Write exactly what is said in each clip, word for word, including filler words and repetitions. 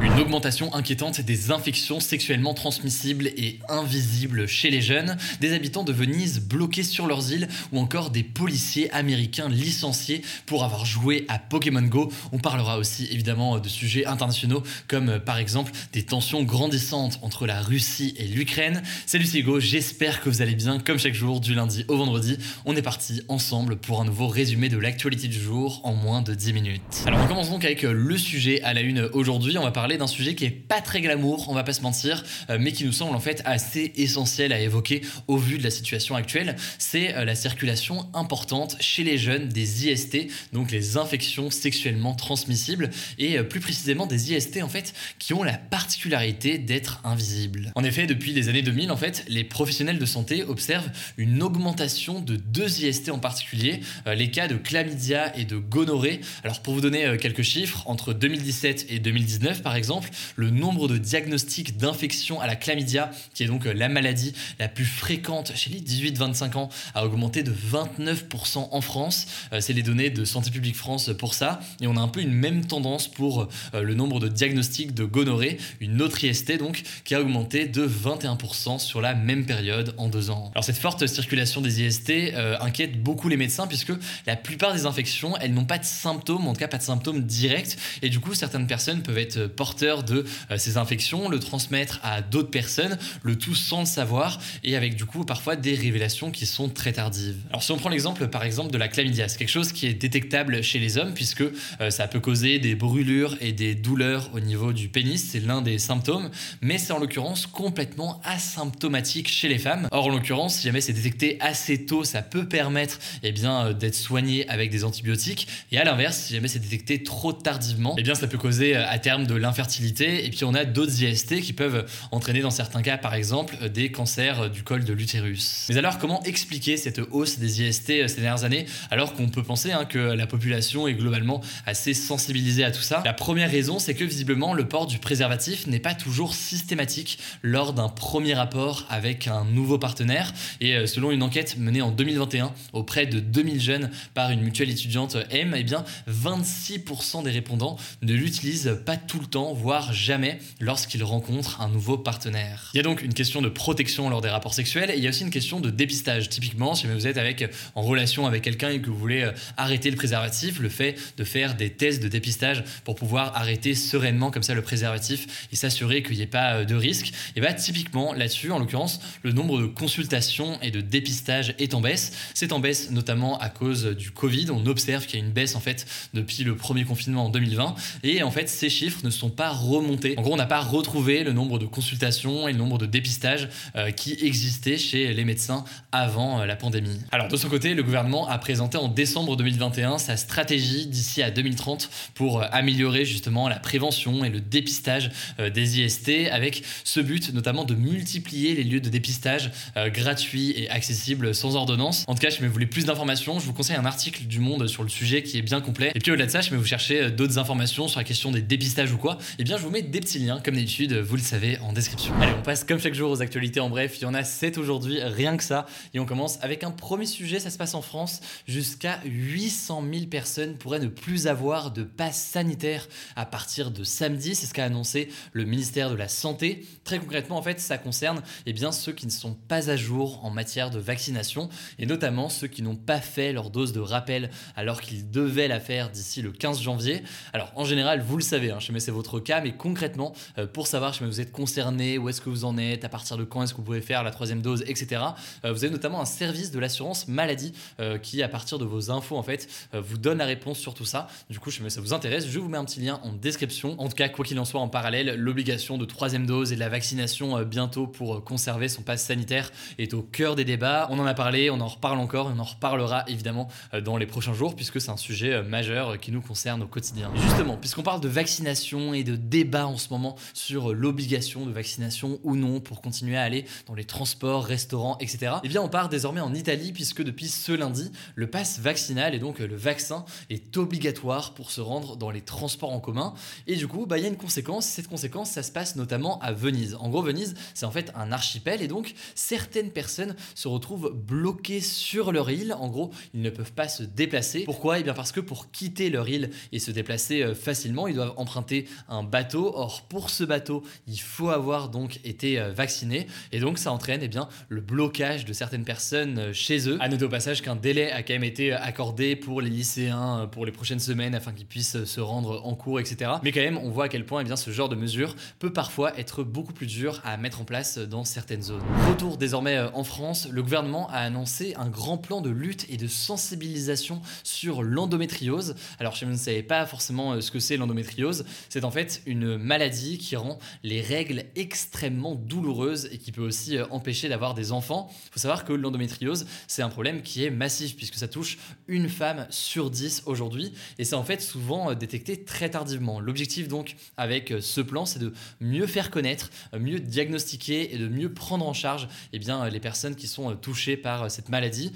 Une augmentation inquiétante des infections sexuellement transmissibles et invisibles chez les jeunes, des habitants de Venise bloqués sur leurs îles ou encore des policiers américains licenciés pour avoir joué à Pokémon Go. On parlera aussi évidemment de sujets internationaux comme par exemple des tensions grandissantes entre la Russie et l'Ukraine. Salut, c'est Hugo, j'espère que vous allez bien comme chaque jour du lundi au vendredi. On est parti ensemble pour un nouveau résumé de l'actualité du jour en moins de dix minutes. Alors on commence donc avec le sujet à la une aujourd'hui. On va parler d'un sujet qui est pas très glamour, on va pas se mentir, mais qui nous semble en fait assez essentiel à évoquer au vu de la situation actuelle. C'est la circulation importante chez les jeunes des I S T, donc les infections sexuellement transmissibles, et plus précisément des I S T en fait qui ont la particularité d'être invisibles. En effet, depuis les années deux mille, en fait, les professionnels de santé observent une augmentation de deux I S T en particulier, les cas de chlamydia et de gonorrhée. Alors pour vous donner quelques chiffres, entre deux mille dix-sept et deux mille dix-neuf par exemple, exemple, le nombre de diagnostics d'infection à la chlamydia, qui est donc la maladie la plus fréquente chez les dix-huit vingt-cinq ans, a augmenté de vingt-neuf pour cent en France. C'est les données de Santé publique France pour ça. Et on a un peu une même tendance pour le nombre de diagnostics de gonorrhée, une autre I S T donc, qui a augmenté de vingt et un pour cent sur la même période en deux ans. Alors cette forte circulation des I S T euh, inquiète beaucoup les médecins, puisque la plupart des infections, elles n'ont pas de symptômes, en tout cas pas de symptômes directs. Et du coup, certaines personnes peuvent être portées de ces infections, le transmettre à d'autres personnes, le tout sans le savoir et avec du coup parfois des révélations qui sont très tardives. Alors si on prend l'exemple par exemple de la chlamydia, c'est quelque chose qui est détectable chez les hommes puisque euh, ça peut causer des brûlures et des douleurs au niveau du pénis, c'est l'un des symptômes, mais c'est en l'occurrence complètement asymptomatique chez les femmes. Or en l'occurrence, si jamais c'est détecté assez tôt, ça peut permettre eh bien, euh, d'être soigné avec des antibiotiques, et à l'inverse, si jamais c'est détecté trop tardivement, eh bien, ça peut causer euh, à terme de l'infection. Et puis on a d'autres I S T qui peuvent entraîner dans certains cas par exemple des cancers du col de l'utérus. Mais alors comment expliquer cette hausse des I S T ces dernières années alors qu'on peut penser hein, que la population est globalement assez sensibilisée à tout ça? La première raison, c'est que visiblement le port du préservatif n'est pas toujours systématique lors d'un premier rapport avec un nouveau partenaire, et selon une enquête menée en deux mille vingt et un auprès de deux mille jeunes par une mutuelle étudiante M, eh bien vingt-six pour cent des répondants ne l'utilisent pas tout le temps, voire jamais, lorsqu'ils rencontrent un nouveau partenaire. Il y a donc une question de protection lors des rapports sexuels, et il y a aussi une question de dépistage. Typiquement, si vous êtes avec, en relation avec quelqu'un et que vous voulez arrêter le préservatif, le fait de faire des tests de dépistage pour pouvoir arrêter sereinement comme ça le préservatif et s'assurer qu'il n'y ait pas de risque, et bien typiquement là-dessus, en l'occurrence, le nombre de consultations et de dépistages est en baisse. C'est en baisse notamment à cause du Covid. On observe qu'il y a une baisse en fait depuis le premier confinement en deux mille vingt, et en fait ces chiffres ne sont pas pas remonté. En gros, on n'a pas retrouvé le nombre de consultations et le nombre de dépistages euh, qui existaient chez les médecins avant euh, la pandémie. Alors, de son côté, le gouvernement a présenté en décembre deux mille vingt et un sa stratégie d'ici à deux mille trente pour euh, améliorer justement la prévention et le dépistage euh, des I S T, avec ce but notamment de multiplier les lieux de dépistage euh, gratuits et accessibles sans ordonnance. En tout cas, si vous voulez plus d'informations, je vous conseille un article du Monde sur le sujet qui est bien complet. Et puis au-delà de ça, si vous cherchez d'autres informations sur la question des dépistages ou quoi, eh bien je vous mets des petits liens comme d'habitude, vous le savez, en description. Allez, on passe comme chaque jour aux actualités en bref, il y en a sept aujourd'hui, rien que ça, et on commence avec un premier sujet. Ça se passe en France, jusqu'à huit cent mille personnes pourraient ne plus avoir de passe sanitaire à partir de samedi, c'est ce qu'a annoncé le ministère de la Santé. Très concrètement en fait, ça concerne eh bien, ceux qui ne sont pas à jour en matière de vaccination, et notamment ceux qui n'ont pas fait leur dose de rappel alors qu'ils devaient la faire d'ici le quinze janvier. Alors en général, vous le savez, hein, je mets c'est votre cas, mais concrètement, euh, pour savoir si vous êtes concerné, où est-ce que vous en êtes, à partir de quand est-ce que vous pouvez faire la troisième dose, et cetera. Euh, vous avez notamment un service de l'assurance maladie euh, qui, à partir de vos infos, en fait, euh, vous donne la réponse sur tout ça. Du coup, si ça vous intéresse, je vous mets un petit lien en description. En tout cas, quoi qu'il en soit, en parallèle, l'obligation de troisième dose et de la vaccination euh, bientôt pour conserver son pass sanitaire est au cœur des débats. On en a parlé, on en reparle encore, on en reparlera évidemment euh, dans les prochains jours, puisque c'est un sujet euh, majeur euh, qui nous concerne au quotidien. Et justement, puisqu'on parle de vaccination et de débat en ce moment sur l'obligation de vaccination ou non pour continuer à aller dans les transports, restaurants, et cetera, eh bien on part désormais en Italie, puisque depuis ce lundi, le pass vaccinal et donc le vaccin est obligatoire pour se rendre dans les transports en commun. Et du coup, bah, y a une conséquence. Cette conséquence, ça se passe notamment à Venise. En gros, Venise, c'est en fait un archipel, et donc certaines personnes se retrouvent bloquées sur leur île. En gros, ils ne peuvent pas se déplacer. Pourquoi ? Eh bien parce que pour quitter leur île et se déplacer facilement, ils doivent emprunter un bateau. Or, pour ce bateau, il faut avoir donc été vacciné, et donc ça entraîne eh bien, le blocage de certaines personnes chez eux. À noter au passage qu'un délai a quand même été accordé pour les lycéens pour les prochaines semaines afin qu'ils puissent se rendre en cours, et cetera. Mais quand même, on voit à quel point eh bien, ce genre de mesure peut parfois être beaucoup plus dur à mettre en place dans certaines zones. Retour désormais en France, le gouvernement a annoncé un grand plan de lutte et de sensibilisation sur l'endométriose. Alors, si vous ne savez pas forcément ce que c'est l'endométriose, c'est en fait une maladie qui rend les règles extrêmement douloureuses et qui peut aussi empêcher d'avoir des enfants. Il faut savoir que l'endométriose, c'est un problème qui est massif puisque ça touche une femme sur dix aujourd'hui, et c'est en fait souvent détecté très tardivement. L'objectif donc avec ce plan, c'est de mieux faire connaître, mieux diagnostiquer et de mieux prendre en charge eh bien, les personnes qui sont touchées par cette maladie.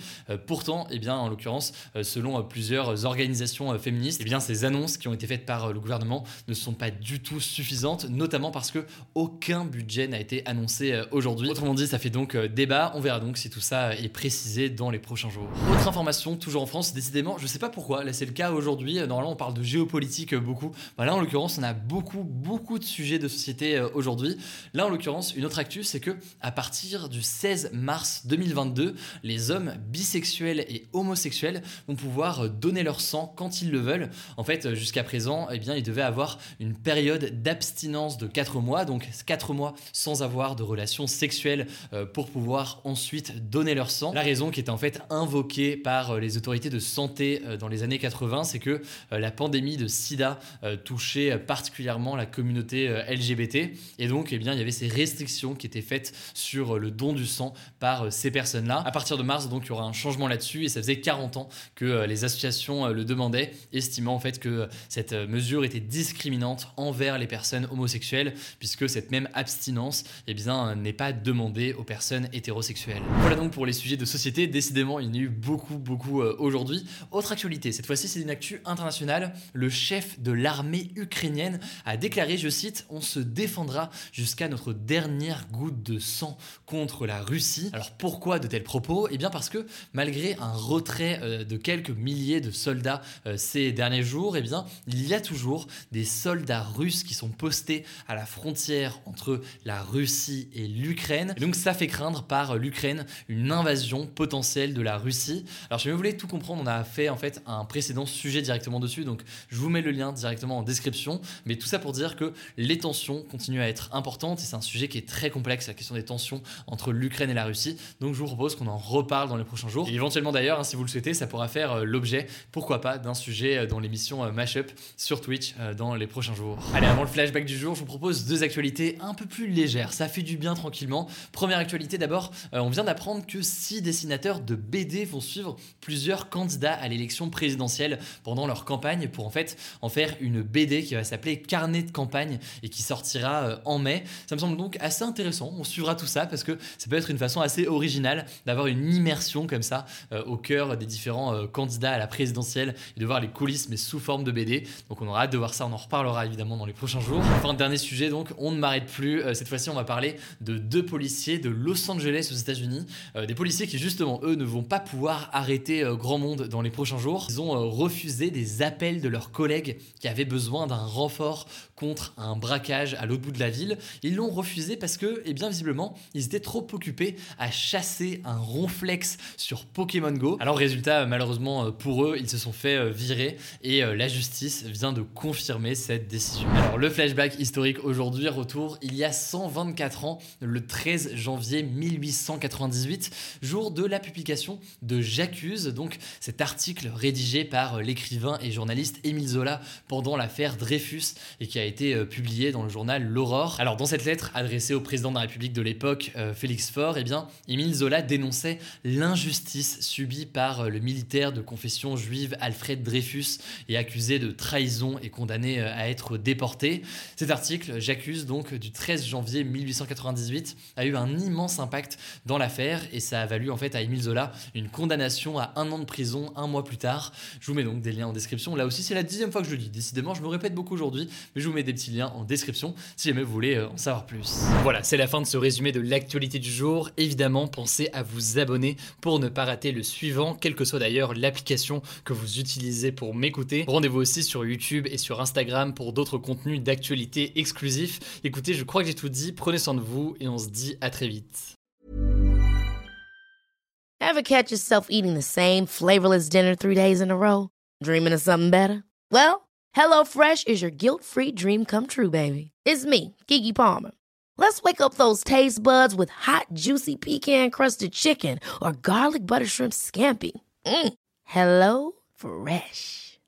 Pourtant, eh bien, en l'occurrence, selon plusieurs organisations féministes, eh bien, ces annonces qui ont été faites par le gouvernement ne sont pas du tout suffisantes, notamment parce que aucun budget n'a été annoncé aujourd'hui. Autrement dit, ça fait donc débat. On verra donc si tout ça est précisé dans les prochains jours. Autre information, toujours en France, décidément, je ne sais pas pourquoi, là c'est le cas aujourd'hui, normalement on parle de géopolitique beaucoup, bah, là en l'occurrence on a beaucoup beaucoup de sujets de société aujourd'hui. Là en l'occurrence, une autre actu, c'est que à partir du seize mars deux mille vingt-deux, les hommes bisexuels et homosexuels vont pouvoir donner leur sang quand ils le veulent. En fait, jusqu'à présent, eh bien, ils devaient avoir une période d'abstinence de quatre mois, donc quatre mois sans avoir de relations sexuelles pour pouvoir ensuite donner leur sang. La raison qui était en fait invoquée par les autorités de santé dans les années quatre-vingts, c'est que la pandémie de sida touchait particulièrement la communauté L G B T, et donc eh bien, il y avait ces restrictions qui étaient faites sur le don du sang par ces personnes-là. À partir de mars, donc, il y aura un changement là-dessus, et ça faisait quarante ans que les associations le demandaient, estimant en fait que cette mesure était discriminante envers les personnes homosexuelles, puisque cette même abstinence eh bien, n'est pas demandée aux personnes hétérosexuelles. Voilà donc pour les sujets de société. Décidément, il y en a eu beaucoup, beaucoup aujourd'hui. Autre actualité, cette fois-ci, c'est une actu internationale. Le chef de l'armée ukrainienne a déclaré, je cite, « On se défendra jusqu'à notre dernière goutte de sang contre la Russie ». Alors pourquoi de tels propos ? Eh bien parce que malgré un retrait de quelques milliers de soldats ces derniers jours, eh bien il y a toujours des soldats russes qui sont postés à la frontière entre la Russie et l'Ukraine. Et donc ça fait craindre par l'Ukraine une invasion potentielle de la Russie. Alors si vous voulez tout comprendre, on a fait en fait un précédent sujet directement dessus, donc je vous mets le lien directement en description. Mais tout ça pour dire que les tensions continuent à être importantes, et c'est un sujet qui est très complexe, la question des tensions entre l'Ukraine et la Russie. Donc je vous propose qu'on en reparle dans les prochains jours. Et éventuellement d'ailleurs, hein, si vous le souhaitez, ça pourra faire euh, l'objet, pourquoi pas, d'un sujet euh, dans l'émission euh, Mashup sur Twitch euh, dans les prochains jours. Allez, avant le flashback du jour, je vous propose deux actualités un peu plus légères. Ça fait du bien tranquillement. Première actualité d'abord, euh, on vient d'apprendre que six dessinateurs de B D vont suivre plusieurs candidats à l'élection présidentielle pendant leur campagne pour en fait en faire une B D qui va s'appeler Carnet de campagne et qui sortira euh, en mai. Ça me semble donc assez intéressant. On suivra tout ça parce que ça peut être une façon assez originale d'avoir une immersion comme ça euh, au cœur des différents euh, candidats à la présidentielle et de voir les coulisses mais sous forme de B D. Donc on aura hâte de voir ça, on en reparlera évidemment dans les prochains jours. Enfin, dernier sujet donc, on ne m'arrête plus. Euh, cette fois-ci, on va parler de deux policiers de Los Angeles aux États-Unis, euh, des policiers qui justement eux ne vont pas pouvoir arrêter euh, grand monde dans les prochains jours. Ils ont euh, refusé des appels de leurs collègues qui avaient besoin d'un renfort contre un braquage à l'autre bout de la ville. Ils l'ont refusé parce que, eh bien visiblement, ils étaient trop occupés à chasser un ronflex sur Pokémon Go. Alors résultat, malheureusement pour eux, ils se sont fait virer et la justice vient de confirmer cette décision. dessus. Alors le flashback historique aujourd'hui, retour il y a cent vingt-quatre ans, le treize janvier mille huit cent quatre-vingt-dix-huit, jour de la publication de J'accuse, donc cet article rédigé par l'écrivain et journaliste Émile Zola pendant l'affaire Dreyfus et qui a été publié dans le journal L'Aurore. Alors dans cette lettre adressée au président de la République de l'époque, euh, Félix Faure, eh bien, Émile Zola dénonçait l'injustice subie par le militaire de confession juive Alfred Dreyfus et accusé de trahison et condamné à être déporté. Cet article, J'accuse donc, du treize janvier mille huit cent quatre-vingt-dix-huit, a eu un immense impact dans l'affaire et ça a valu en fait à Émile Zola une condamnation à un an de prison un mois plus tard. Je vous mets donc des liens en description. Là aussi, c'est la dixième fois que je le dis. Décidément, je me répète beaucoup aujourd'hui, mais je vous mets des petits liens en description si jamais vous voulez en savoir plus. Voilà, c'est la fin de ce résumé de l'actualité du jour. Évidemment, pensez à vous abonner pour ne pas rater le suivant, quelle que soit d'ailleurs l'application que vous utilisez pour m'écouter. Rendez-vous aussi sur YouTube et sur Instagram pour d'autres contenus d'actualité exclusifs. Écoutez, je crois que j'ai tout dit. Prenez soin de vous et on se dit à très vite. Ever catch yourself eating the same flavorless dinner three days in a row? Dreaming of something better? Well, HelloFresh is your guilt-free dream come true, baby. It's me, Gigi Palmer. Let's wake up those taste buds with hot, juicy pecan-crusted chicken or garlic butter shrimp scampi. Mm. Hello Fresh.